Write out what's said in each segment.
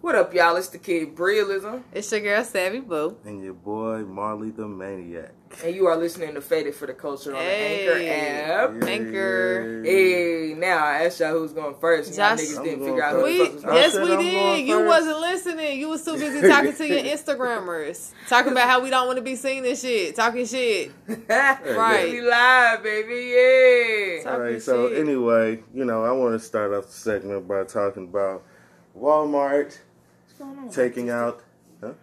What up, y'all? It's the kid Brealism. It's your girl Savvy Boo. And your boy Marley the Maniac. And you are listening to Faded for the Culture on the Anchor app. Yeah. Anchor. Hey, now I asked y'all who's going first. Y'all niggas didn't figure out who the fuck was going first. Yes, we did. You wasn't listening. You was too busy talking to your Instagrammers. Talking about how we don't want to be seen and shit. Talking shit. Right. We live, baby. Yeah. All right, so anyway, you know, I want to start off the segment by talking about Walmart. Taking out, huh?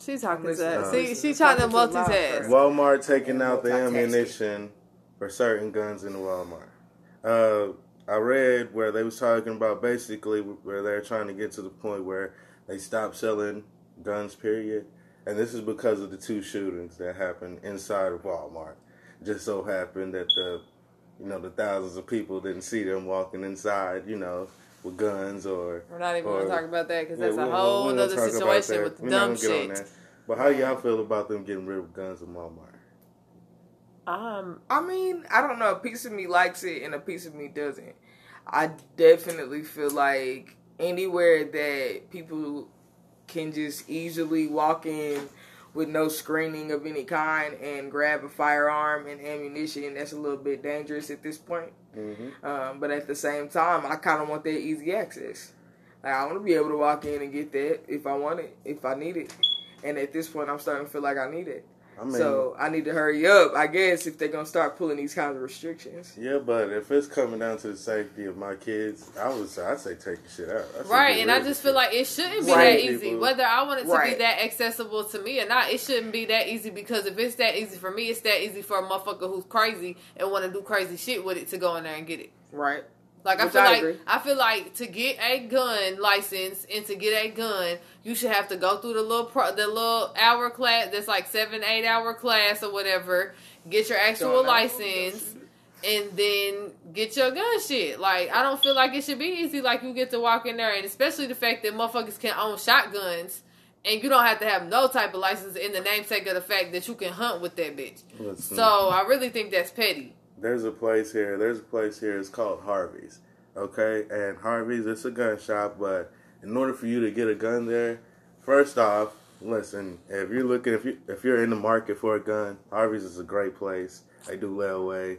She's talking to see, she's trying to multitask. Walmart taking out the ammunition for certain guns in the Walmart. I read where they was talking about basically where they're trying to get to the point where they stop selling guns, period. And this is because of the two shootings that happened inside of Walmart. Just so happened that the thousands of people didn't see them walking inside, you know, with guns or... We're not even going to talk about that because that's a whole other situation with the dumb shit. But how do y'all feel about them getting rid of guns in Walmart? I mean, I don't know. A piece of me likes it and a piece of me doesn't. I definitely feel like anywhere that people can just easily walk in with no screening of any kind and grab a firearm and ammunition, that's a little bit dangerous at this point. Mm-hmm. But at the same time, I kind of want that easy access. Like, I want to be able to walk in and get that if I want it, if I need it. And at this point, I'm starting to feel like I need it. I mean, so I need to hurry up, I guess, if they're going to start pulling these kinds of restrictions. Yeah, but if it's coming down to the safety of my kids, I'd say take the shit out. Right, and I just feel like it shouldn't be that easy. Whether I want it to be that accessible to me or not, it shouldn't be that easy, because if it's that easy for me, it's that easy for a motherfucker who's crazy and want to do crazy shit with it to go in there and get it. Right. Like, I feel like to get a gun license and to get a gun, you should have to go through the little hour class that's like 7-8 hour class or whatever. Get your actual license and then get your gun shit. Like, I don't feel like it should be easy. Like, you get to walk in there, and especially the fact that motherfuckers can own shotguns. And you don't have to have no type of license in the namesake of the fact that you can hunt with that bitch. Listen. So I really think that's petty. There's a place here. It's called Harvey's. Okay? And Harvey's, it's a gun shop, but in order for you to get a gun there, first off, listen, if you're in the market for a gun, Harvey's is a great place. They do layaway.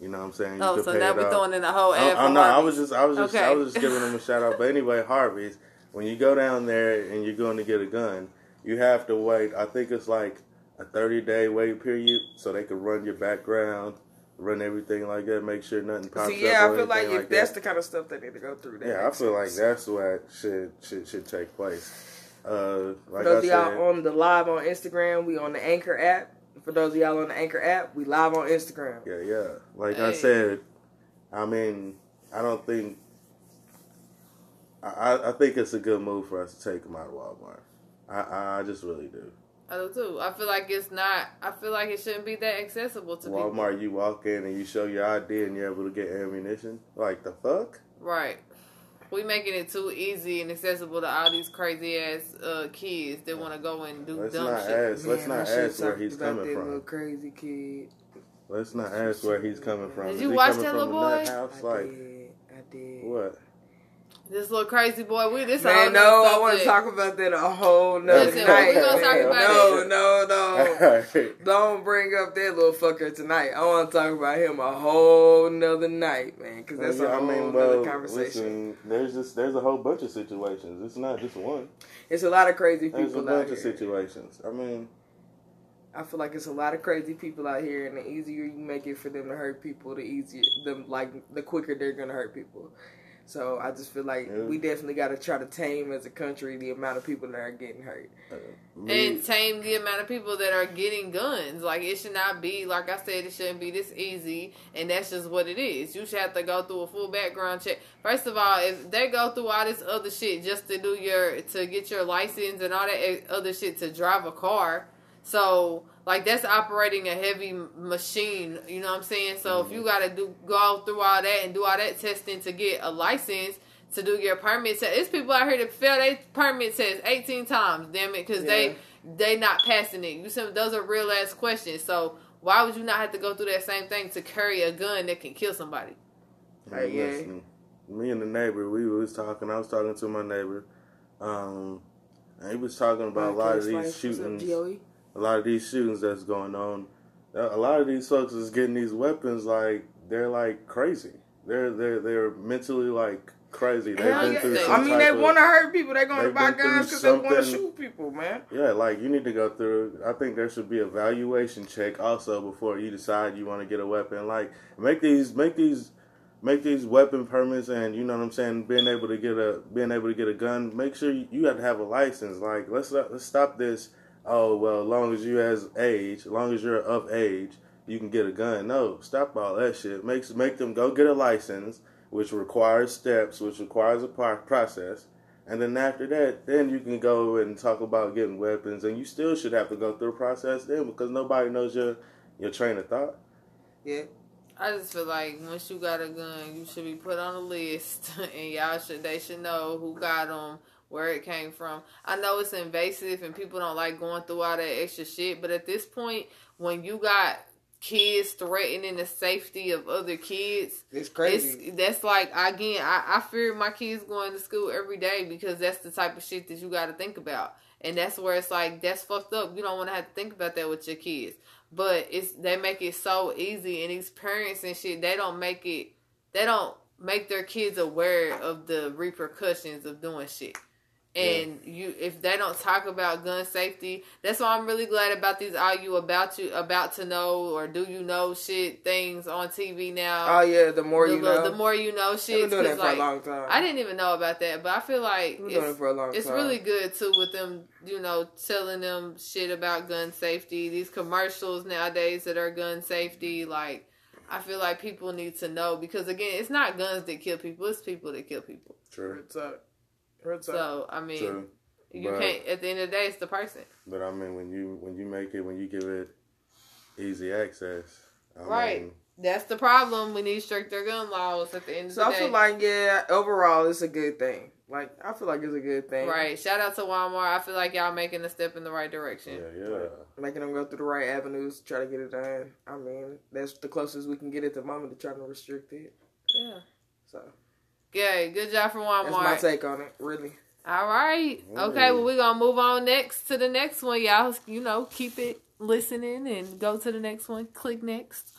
You know what I'm saying? You so now we're throwing in the whole ad. Oh no, I was just giving them a shout out. But anyway, Harvey's, when you go down there and you're going to get a gun, you have to wait, I think it's like a 30-day wait period, so they can run your background. Run everything like that, make sure nothing pops up. Yeah, I feel like if that's the kind of stuff they need to go through, I feel like that's what should take place. Like those of y'all on the live on Instagram, we on the Anchor app. For those of y'all on the Anchor app, we live on Instagram. Yeah. Like I said, I mean, I don't think... I think it's a good move for us to take them out of Walmart. I just really do. I do too. I feel like it's not. I feel like it shouldn't be that accessible to people. Walmart, you walk in and you show your ID and you're able to get ammunition. Like, the fuck? Right. We making it too easy and accessible to all these crazy ass kids that want to go and do dumb shit. Let's not ask where he's coming from. Little crazy kid. Let's not ask where he's coming from. Did you watch that little boy? I did. What? This little crazy boy, I want to talk about that a whole nother night. We're gonna talk about no. Don't bring up that little fucker tonight. I want to talk about him a whole nother night, man, because that's a whole nother conversation. Listen, there's a whole bunch of situations. It's not just one. It's a lot of crazy people out here. There's a bunch of situations. I mean, I feel like it's a lot of crazy people out here, and the easier you make it for them to hurt people, the quicker they're gonna hurt people. So I just feel like we definitely got to try to tame as a country the amount of people that are getting hurt. And tame the amount of people that are getting guns. Like, it should not be, like I said, it shouldn't be this easy, and that's just what it is. You should have to go through a full background check. First of all, if they go through all this other shit just to get your license and all that other shit to drive a car, so... Like, that's operating a heavy machine, you know what I'm saying? So, if you got to go through all that and do all that testing to get a license to do your permit test. It's people out here that fail their permit test 18 times, damn it, because they not passing it. You see, those are real-ass questions. So, why would you not have to go through that same thing to carry a gun that can kill somebody? Hey, listen, me and the neighbor, I was talking to my neighbor He was talking about a lot of these shootings. A lot of these shootings that's going on. A lot of these folks is getting these weapons like they're like crazy. They're mentally like crazy. They want to hurt people. They're going to buy guns because they want to shoot people, man. Yeah, like you need to go through. I think there should be a valuation check also before you decide you want to get a weapon. Like make these weapon permits, and you know what I'm saying, being able to get a gun, make sure you have to have a license. Like let's stop this. Oh, well, as long as you're of age, you can get a gun. No, stop all that shit. Make them go get a license, which requires steps, which requires a process. And then after that, then you can go and talk about getting weapons, and you still should have to go through a process then because nobody knows your train of thought. Yeah. I just feel like once you got a gun, you should be put on a list, and they should know who got them, where it came from. I know it's invasive, and people don't like going through all that extra shit, but at this point, when you got kids threatening the safety of other kids, it's crazy. That's like, again, I fear my kids going to school every day because that's the type of shit that you got to think about. And that's where it's like, that's fucked up. You don't want to have to think about that with your kids. But they make it so easy, and these parents and shit, they don't make their kids aware of the repercussions of doing shit. And if they don't talk about gun safety, that's why I'm really glad about these Are You About to Know or Do You Know shit things on TV now. Oh yeah, the more you know shit. I've been doing that for a long time. I didn't even know about that, but I feel like it's really good too with them, you know, telling them shit about gun safety. These commercials nowadays that are gun safety, like I feel like people need to know because again, it's not guns that kill people; it's people that kill people. True. So I mean, true. Can't. At the end of the day, it's the person. But I mean, when you give it easy access, I mean, that's the problem. We need stricter gun laws. At the end of the day, so I feel like overall, it's a good thing. Like I feel like it's a good thing. Right. Shout out to Walmart. I feel like y'all making a step in the right direction. Yeah. Making them go through the right avenues to try to get it done. I mean, that's the closest we can get at the moment to trying to restrict it. Yeah. So. Yeah, good job for Walmart. That's my take on it, really. All right. Okay, well, we're going to move on next to the next one, y'all. You know, keep it listening and go to the next one. Click next.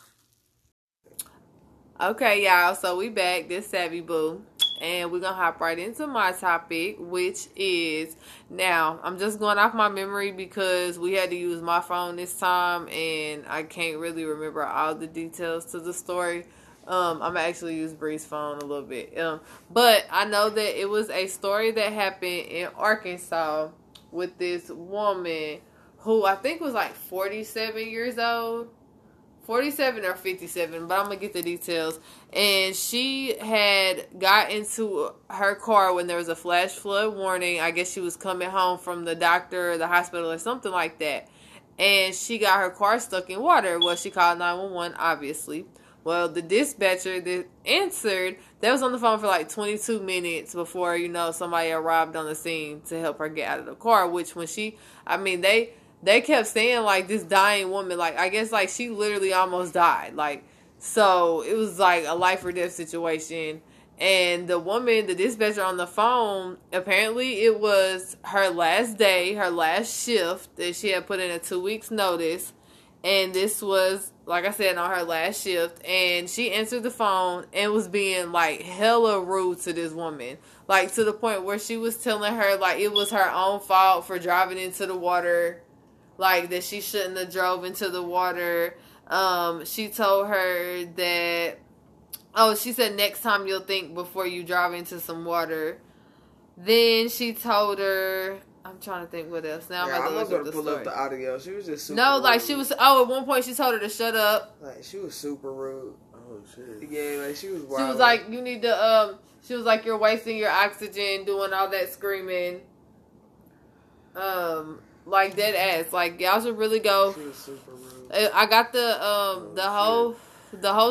Okay, y'all, so we back. This Savvy Boo. And we're going to hop right into my topic, which is, now, I'm just going off my memory because we had to use my phone this time, and I can't really remember all the details to the story. I'm going to actually use Bree's phone a little bit. But I know that it was a story that happened in Arkansas with this woman who I think was like 47 years old. 47 or 57, but I'm going to get the details. And she had got into her car when there was a flash flood warning. I guess she was coming home from the doctor or the hospital or something like that. And she got her car stuck in water. Well, she called 911, obviously. Well, the dispatcher that answered, that was on the phone for like 22 minutes before, you know, somebody arrived on the scene to help her get out of the car, which when she, I mean, they kept saying, like, this dying woman, like, I guess, like, she literally almost died. Like, so it was, like, a life or death situation. And the woman, the dispatcher on the phone, apparently it was her last day, her last shift, that she had put in a 2 weeks notice. And this was, like I said, on her last shift. And she answered the phone and was being, like, hella rude to this woman. Like, to the point where she was telling her, like, it was her own fault for driving into the water. Like, that she shouldn't have drove into the water. She told her that... Oh, she said, next time you'll think before you drive into some water. Then she told her... I'm trying to think what else. Now I'm going to pull up the audio. She was just super rude. Like, she was... Oh, at one point, she told her to shut up. Like, she was super rude. Oh, shit. Yeah, like, she was wild. She was like, you need to... She was like, you're wasting your oxygen doing all that screaming. Like, dead ass. Like, y'all should really go. She was super rude. I got the whole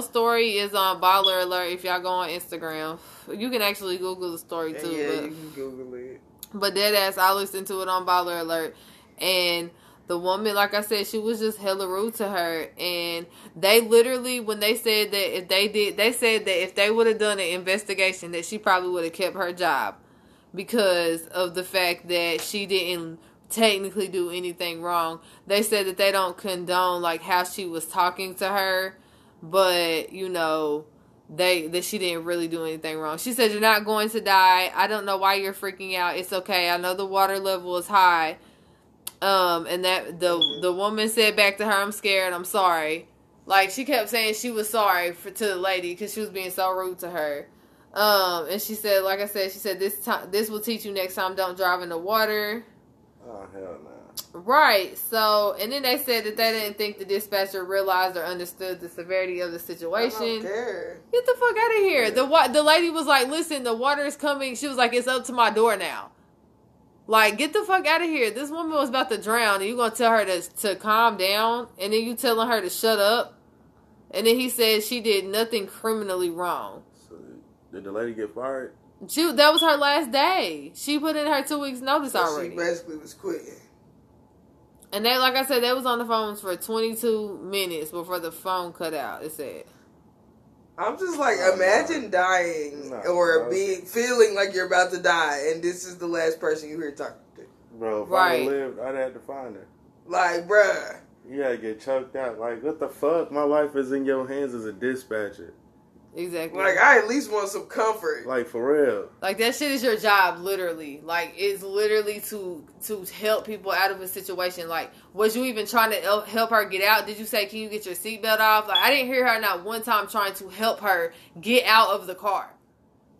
story is on Baller Alert. If y'all go on Instagram, you can actually Google the story too. Yeah, you can Google it. But dead ass, I listened to it on Baller Alert, and the woman, like I said, she was just hella rude to her. And they literally, when they said that if they did, they said that if they would have done an investigation, that she probably would have kept her job. because of the fact that she didn't technically do anything wrong. They said that they don't condone, like, how she was talking to her, but, you know, that she didn't really do anything wrong. She said, "You're not going to die. I don't know why you're freaking out. It's okay. I know the water level is high." And that the woman said back to her, "I'm scared. I'm sorry." Like, she kept saying she was sorry to the lady because she was being so rude to her. And she said, like I said, she said, this will teach you next time, don't drive in the water. Oh, hell no. Right. So, and then they said that they didn't think the dispatcher realized or understood the severity of the situation. I don't care. Get the fuck out of here. Yeah. The lady was like, "Listen, the water is coming." She was like, "It's up to my door now." Like, get the fuck out of here. This woman was about to drown, and you gonna tell her to calm down, and then you telling her to shut up. And then he said she did nothing criminally wrong. So, did the lady get fired? That was her last day. She put in her 2 weeks notice already. She basically was quitting. And they, like I said, they was on the phones for 22 minutes before the phone cut out, it said. I'm just like, imagine dying or feeling like you're about to die, and this is the last person you hear talking to. Bro, if I lived, I'd have to find her. Like, bruh. You gotta get choked out. Like, what the fuck? My life is in your hands as a dispatcher. Exactly. Like, I at least want some comfort. Like, for real. Like, that shit is your job, literally. Like, it's literally to help people out of a situation. Like, was you even trying to help her get out? Did you say, "Can you get your seatbelt off?" Like, I didn't hear her not one time trying to help her get out of the car.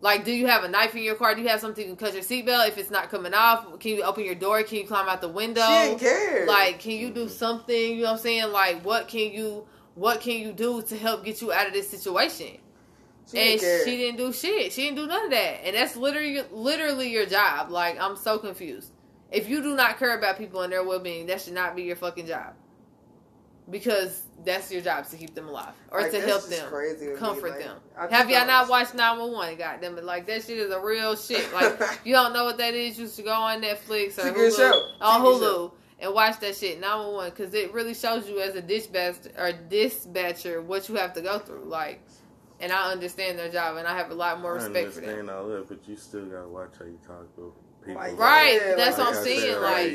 Like, do you have a knife in your car? Do you have something to cut your seatbelt? If it's not coming off, can you open your door? Can you climb out the window? She didn't care. Like, can you do something? You know what I'm saying? Like, what can you do to help get you out of this situation? She didn't do shit. She didn't do none of that. And that's literally your job. Like, I'm so confused. If you do not care about people and their well-being, that should not be your fucking job. Because that's your job, to keep them alive. Or like, to help them. Crazy comfort them. Have y'all not watched 911? Goddamn it. Like, that shit is a real shit. Like, you don't know what that is, you should go on Netflix or Hulu. On Hulu. And watch that shit, 911. Because it really shows you as a dispatcher what you have to go through. Like... And I understand their job, and I have a lot more respect for them. I understand all that, but you still gotta watch how you talk to people. Like, right, that's what I'm saying. Like,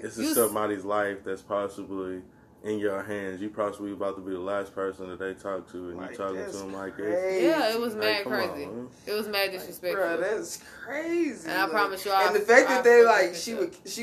this is somebody's life that's possibly in your hands. You possibly about to be the last person that they talk to, and you talking to them like this. Yeah, it was mad crazy. It was mad disrespectful. Bro, that's crazy. And I promise y'all. And the fact that they like she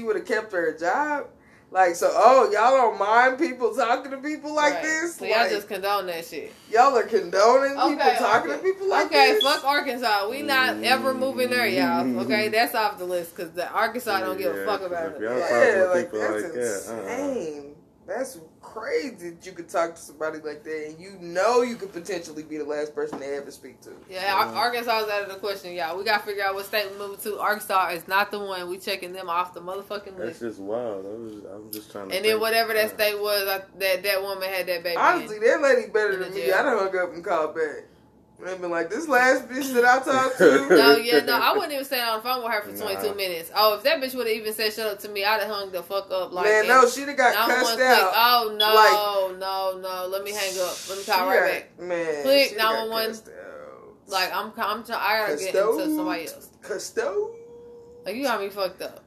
would have kept her job. Like, so, y'all don't mind people talking to people like this? So, like, y'all just condone that shit. Y'all are condoning people talking to people like this? Okay, fuck Arkansas. We not ever moving there, y'all. Okay, that's off the list, because the Arkansas don't give a fuck about it. That's insane. That's crazy that you could talk to somebody like that, and you know you could potentially be the last person they ever speak to. Yeah, Arkansas is out of the question, y'all. We got to figure out what state we move to. Arkansas is not the one. We checking them off the motherfucking list. That's just wild. I'm just trying to... And then whatever that state was, that woman had that baby. Honestly, that lady better than me. I done hung up and called back. I've been like, this last bitch that I talked to. No, I wouldn't even stay on the phone with her for 22 minutes. Oh, if that bitch would have even said shut up to me, I'd have hung the fuck up. Like, man, no, she'd have got cussed out. Click, no. Let me hang up. Let me call right back. Man, click 911. Like, I gotta get into somebody else. Custo. Like, you got me fucked up.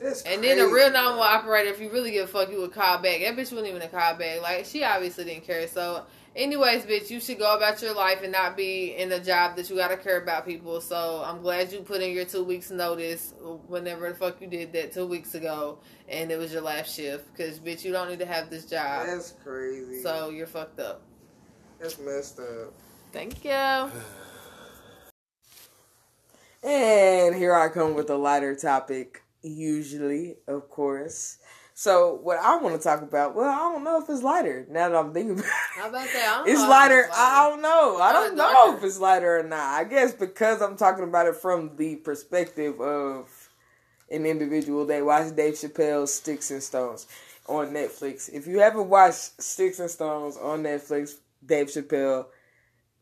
That's crazy. And then the real 911 operator, if you really give a fuck, you would call back. That bitch wouldn't even have called back. Like, she obviously didn't care. So. Anyways, bitch, you should go about your life and not be in a job that you gotta care about people. So I'm glad you put in your 2 weeks notice whenever the fuck you did that 2 weeks ago, and it was your last shift. Because, bitch, you don't need to have this job. That's crazy. So you're fucked up. That's messed up. Thank you. And here I come with a lighter topic, usually, of course. So, what I want to talk about, well, I don't know if it's lighter, now that I'm thinking about it. How about that? It's lighter. I don't know. I don't know if it's lighter or not. I guess because I'm talking about it from the perspective of an individual that watched Dave Chappelle's Sticks and Stones on Netflix. If you haven't watched Sticks and Stones on Netflix, Dave Chappelle...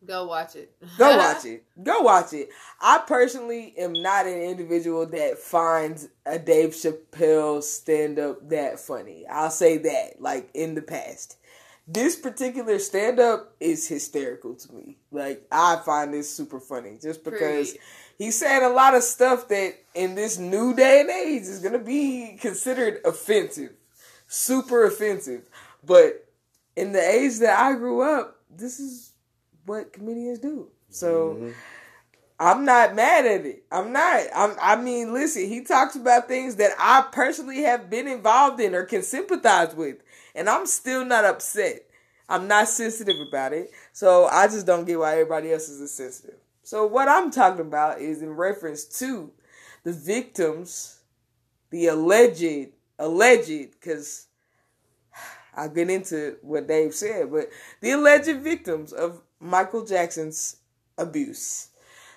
Go watch it. Go watch it. Go watch it. I personally am not an individual that finds a Dave Chappelle stand-up that funny. I'll say that, like, in the past. This particular stand-up is hysterical to me. Like, I find this super funny. Just because he's saying a lot of stuff that in this new day and age is going to be considered offensive. Super offensive. But in the age that I grew up, this is what comedians do. So, I'm not mad at it. I'm not. I mean, listen, he talks about things that I personally have been involved in or can sympathize with. And I'm still not upset. I'm not sensitive about it. So I just don't get why everybody else is sensitive. So what I'm talking about is in reference to the victims, the alleged, because I'll get into what Dave said, but the alleged victims of Michael Jackson's abuse,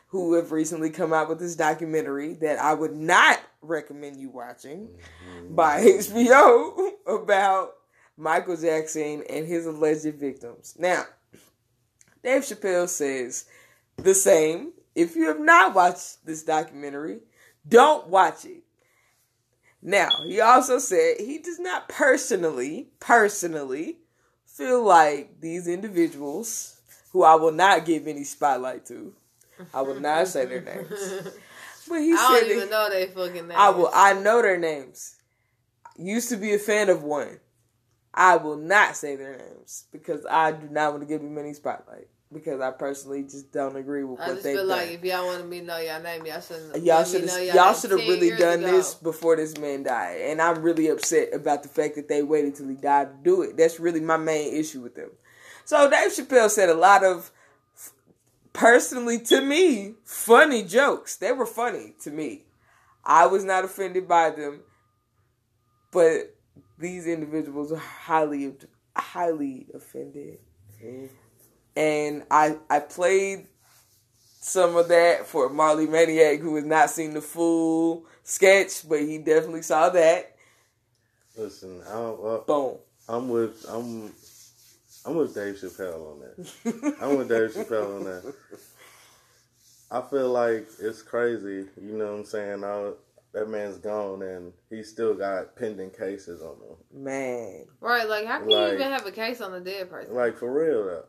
who have recently come out with this documentary that I would not recommend you watching by HBO about Michael Jackson and his alleged victims. Now, Dave Chappelle says the same. If you have not watched this documentary, don't watch it. Now, he also said he does not personally feel like these individuals, who I will not give any spotlight to, I will not say their names. But he I don't even know their fucking names. I know their names. Used to be a fan of one. I will not say their names because I do not want to give them any spotlight because I personally just don't agree with what they do. I feel like if y'all wanted me to know y'all name, y'all should have really done this before this man died. And I'm really upset about the fact that they waited till he died to do it. That's really my main issue with them. So Dave Chappelle said a lot of personally to me funny jokes. They were funny to me. I was not offended by them, but these individuals are highly offended. And I played some of that for Marley Maniac, who has not seen the full sketch, but he definitely saw that. Listen, boom. I'm with Dave Chappelle on that. I feel like it's crazy. You know what I'm saying? That man's gone, and he still got pending cases on him. Man. Right, like, how can you even have a case on a dead person? Like, for real, though.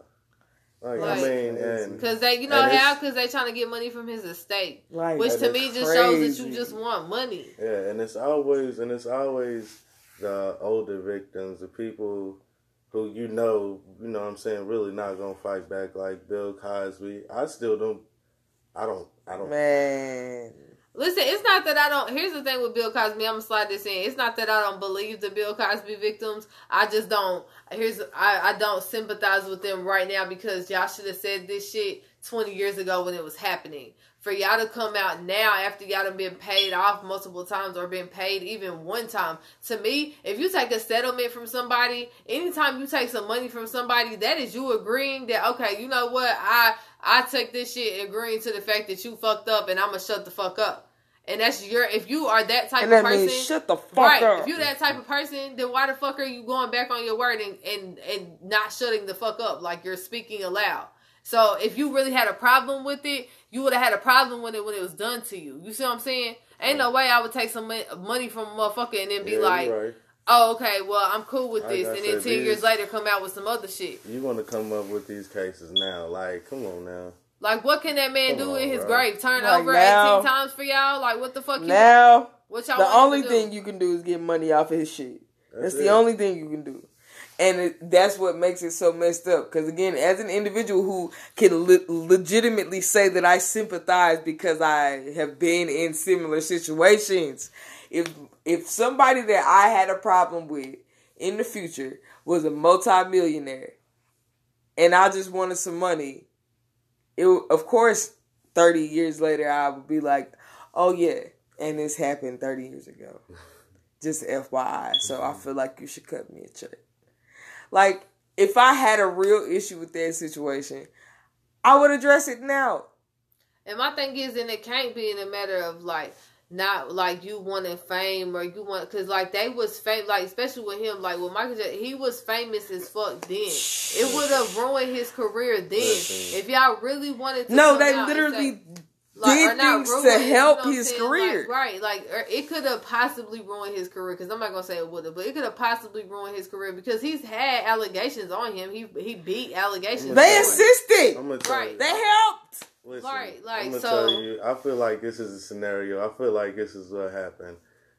Like I mean, and... Because they, you know how? Because they trying to get money from his estate. Like, which, to me, just shows that you just want money. Yeah, and it's always the older victims, the people who you know what I'm saying, really not going to fight back, like Bill Cosby. I don't... Man... Listen, it's not that I don't... Here's the thing with Bill Cosby. I'm going to slide this in. It's not that I don't believe the Bill Cosby victims. I just don't... I don't sympathize with them right now because y'all should have said this shit 20 years ago when it was happening. For y'all to come out now after y'all done been paid off multiple times or been paid even one time. To me, if you take a settlement from somebody, anytime you take some money from somebody, that is you agreeing that, okay, you know what? I take this shit agreeing to the fact that you fucked up and I'm going to shut the fuck up. And that's if you are that type of person, means shut the fuck up. If you're that type of person, then why the fuck are you going back on your word and not shutting the fuck up? Like, you're speaking aloud. So if you really had a problem with it, you would have had a problem with it when it was done to you. You see what I'm saying? Ain't no way I would take some money from a motherfucker and then be like, right. Oh, okay, well, I'm cool with this. And then 10 years later, come out with some other shit. You want to come up with these cases now. Like, come on now. Like, what can that man do in his grave? Turn over 18 times for y'all? Like, what the fuck? Now, the only thing you can do is get money off of his shit. That's the only thing you can do. And that's what makes it so messed up. Because, again, as an individual who can legitimately say that I sympathize because I have been in similar situations, if somebody that I had a problem with in the future was a multimillionaire and I just wanted some money, of course, 30 years later, I would be like, oh, yeah, and this happened 30 years ago. Just FYI. So I feel like you should cut me a check. Like, if I had a real issue with that situation, I would address it now. And my thing is, and it can't be in a matter of, like, not, like, you wanting fame or you want... Because, like, they was famous, like, especially with him, like, with Michael Jackson, he was famous as fuck then. It would have ruined his career then. If y'all really wanted to... No, they literally did things to help his career. Right. Like, it could have possibly ruined his career, because I'm not going to say it would have, but it could have possibly ruined his career, because he's had allegations on him. He beat allegations. They insisted. Right. They helped. Listen, right, like, I'm going to tell you, I feel like this is a scenario. I feel like this is what happened.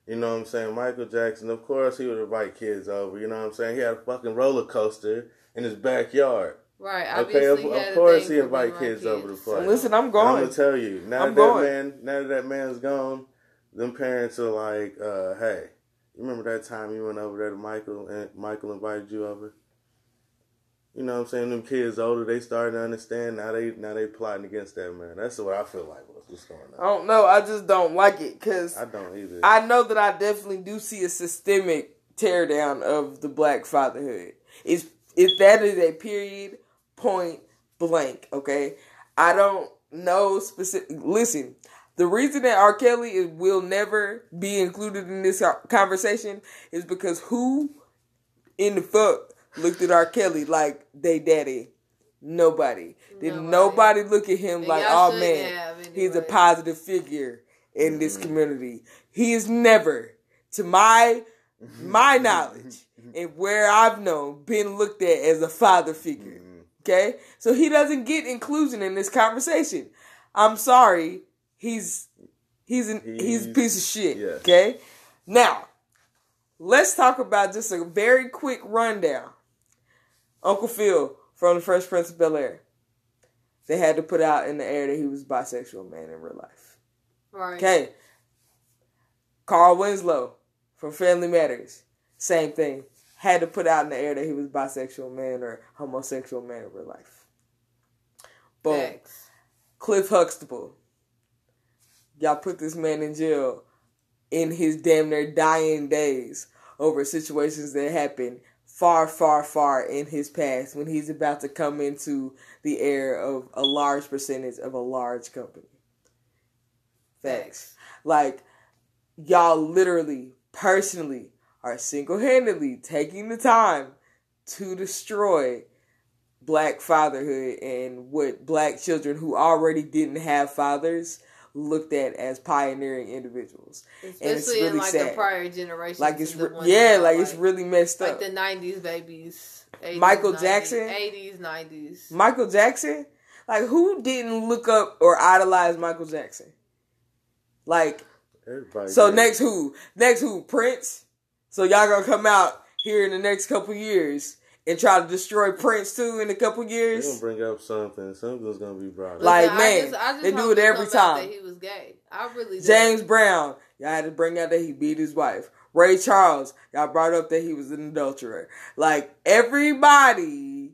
You know what I'm saying? Michael Jackson, of course, he would invite kids over. You know what I'm saying? He had a fucking roller coaster in his backyard. Right. Okay, of course he invite kids over to play. Listen, I'm going. And I'm going to tell you, now that that man's gone, them parents are like, hey, you remember that time you went over there to Michael and Michael invited you over? You know what I'm saying? Them kids older, they starting to understand. Now they plotting against that man. That's what I feel like what's going on. I don't know. I just don't like it, because I don't either. I know that I definitely do see a systemic teardown of the black fatherhood. If that is a period, point blank, okay? I don't know specific. Listen, the reason that R. Kelly will never be included in this conversation is because who in the fuck looked at R. Kelly like they daddy? Nobody. Did nobody look at him like, oh man, anyway, he's a positive figure in this community. He is never, to my knowledge and where I've known, been looked at as a father figure. Okay? So he doesn't get inclusion in this conversation. I'm sorry. He's a piece of shit. Yeah. Okay? Now, let's talk about just a very quick rundown. Uncle Phil from the Fresh Prince of Bel-Air. They had to put out in the air that he was a bisexual man in real life. Right. Okay. Carl Winslow from Family Matters. Same thing. Had to put out in the air that he was bisexual man or homosexual man in real life. Boom. Thanks. Cliff Huxtable. Y'all put this man in jail in his damn near dying days over situations that happened far, far, far in his past when he's about to come into the air of a large percentage of a large company. Facts. Like, y'all literally, personally, are single-handedly taking the time to destroy black fatherhood and what black children who already didn't have fathers looked at as pioneering individuals. Especially and it's really in, like, sad. The prior generation. Like, it's it's really messed up. Like the 90s babies. 80s, Michael 90s, Jackson. 80s, 90s. Michael Jackson? Like, who didn't look up or idolize Michael Jackson? Like, everybody so did. Next who? Prince? So y'all gonna come out here in the next couple years and try to destroy Prince too in a couple years? They're gonna bring up something. Something's gonna be brought up. Like, man, I just they do it every time. That he was gay. I really did. James Brown, y'all had to bring out that he beat his wife. Ray Charles, y'all brought up that he was an adulterer. Like, everybody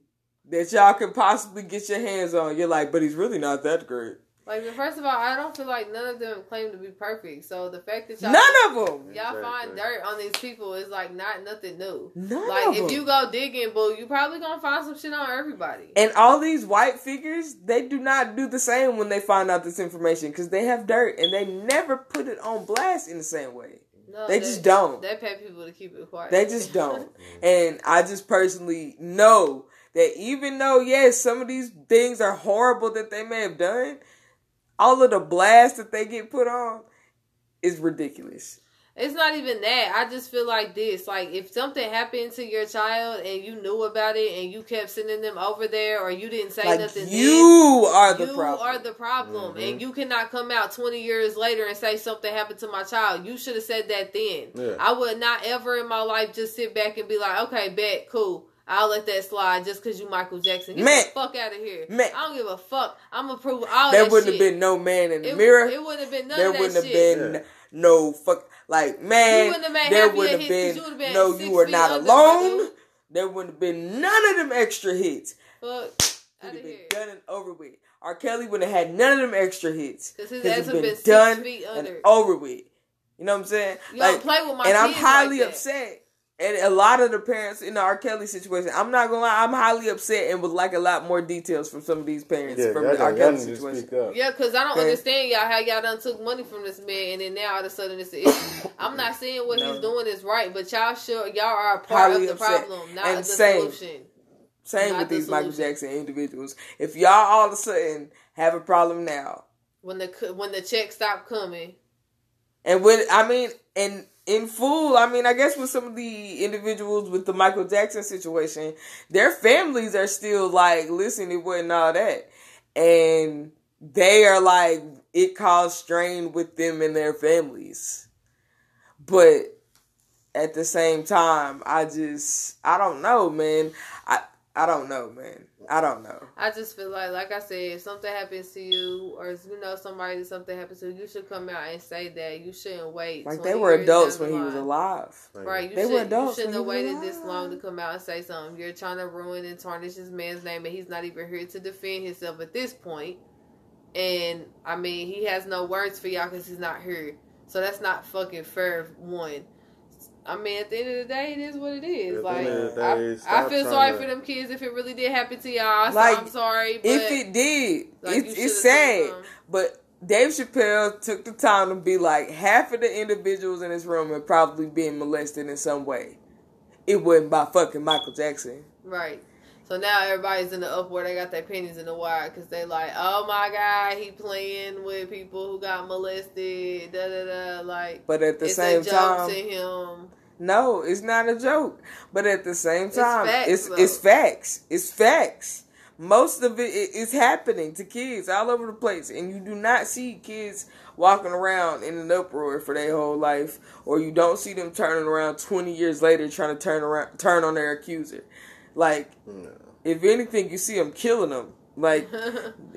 that y'all could possibly get your hands on, you're like, but he's really not that great. Like, first of all, I don't feel like none of them claim to be perfect. So the fact that y'all find dirt on these people is like not nothing new. Like, if you go digging, boo, you probably gonna find some shit on everybody. And all these white figures, they do not do the same when they find out this information, because they have dirt and they never put it on blast in the same way. No, they just don't. They pay people to keep it quiet. They just don't. And I just personally know that even though, yes, some of these things are horrible that they may have done, all of the blast that they get put on is ridiculous. It's not even that. I just feel like this. Like, if something happened to your child and you knew about it and you kept sending them over there or you didn't say nothing, you are the problem. Mm-hmm. And you cannot come out 20 years later and say something happened to my child. You should have said that then. Yeah. I would not ever in my life just sit back and be like, okay, bet, cool. I'll let that slide just because you Michael Jackson. Get the fuck out of here. Man. I don't give a fuck. I'm going to prove all that shit. There wouldn't have been no man in the mirror. It wouldn't have been none of that shit. There wouldn't have been no fuck. Like, man, there wouldn't have been no you are not alone. There wouldn't have been none of them extra hits. Fuck. Out of here. Done and over with. R. Kelly wouldn't have had none of them extra hits. Because his ass would have been 6 feet under. And over with. You know what I'm saying? You don't play with my kids. And I'm highly upset. And a lot of the parents in the R. Kelly situation, I'm not going to lie, I'm highly upset and would like a lot more details from some of these parents from the R. Kelly situation. Yeah, because I don't understand y'all how y'all done took money from this man and then now all of a sudden it's an issue. I'm not saying what he's doing is right, but y'all are a part of the problem, not the solution. Same with these Michael Jackson individuals. If y'all all of a sudden have a problem now When the checks stop coming. And when in full, I guess with some of the individuals with the Michael Jackson situation, their families are still like, listen, it wasn't all that. And they are like, it caused strain with them and their families. But at the same time, I don't know, man. I don't know. I just feel like I said, if something happens to you or, somebody, something happens to you, you should come out and say that. You shouldn't wait. Like, they were adults when he was alive. Right. You shouldn't have waited this long to come out and say something. You're trying to ruin and tarnish this man's name, and he's not even here to defend himself at this point. And, he has no words for y'all because he's not here. So that's not fucking fair, one. At the end of the day, it is what it is. I feel sorry for them kids if it really did happen to y'all. So I'm sorry. But if it did, it's sad. But Dave Chappelle took the time to be like, half of the individuals in this room are probably being molested in some way. It wasn't by fucking Michael Jackson. Right. So now everybody's in the uproar. They got their pennies in the wire because they like, oh my God, he playing with people who got molested. Da da da. But at the same time, it's a joke to him. No, it's not a joke. But at the same time, it's facts. It's facts. Most of it is happening to kids all over the place, and you do not see kids walking around in an uproar for their whole life, or you don't see them turning around 20 years later trying to turn on their accuser. If anything, you see them killing them.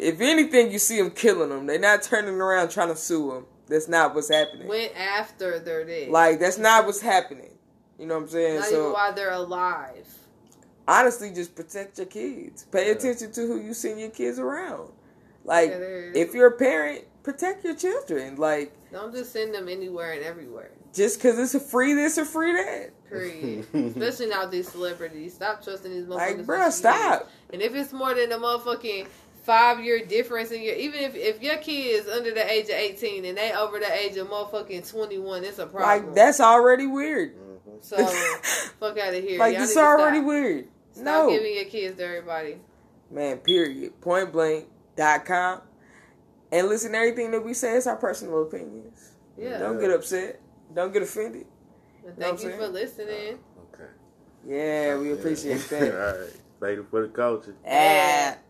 They're not turning around trying to sue them. That's not what's happening. Went after they're dead. That's not what's happening. You know what I'm saying? Not even while they're alive. Honestly, just protect your kids. Pay attention to who you send your kids around. If you're a parent, protect your children. Don't just send them anywhere and everywhere. Just because it's a free this or free that. Period. Especially now these celebrities. Stop trusting these motherfuckers. Bro, stop. And if it's more than a motherfucking 5-year difference in your... Even if your kid is under the age of 18 and they over the age of motherfucking 21, it's a problem. That's already weird. So, fuck out of here. It's already weird. Stop giving your kids to everybody. Man, period. Pointblank.com. And listen, everything that we say is our personal opinions. Yeah. Don't get upset. Don't get offended. Thank you for listening. Okay. Yeah, we appreciate that. All right. Faded for the culture.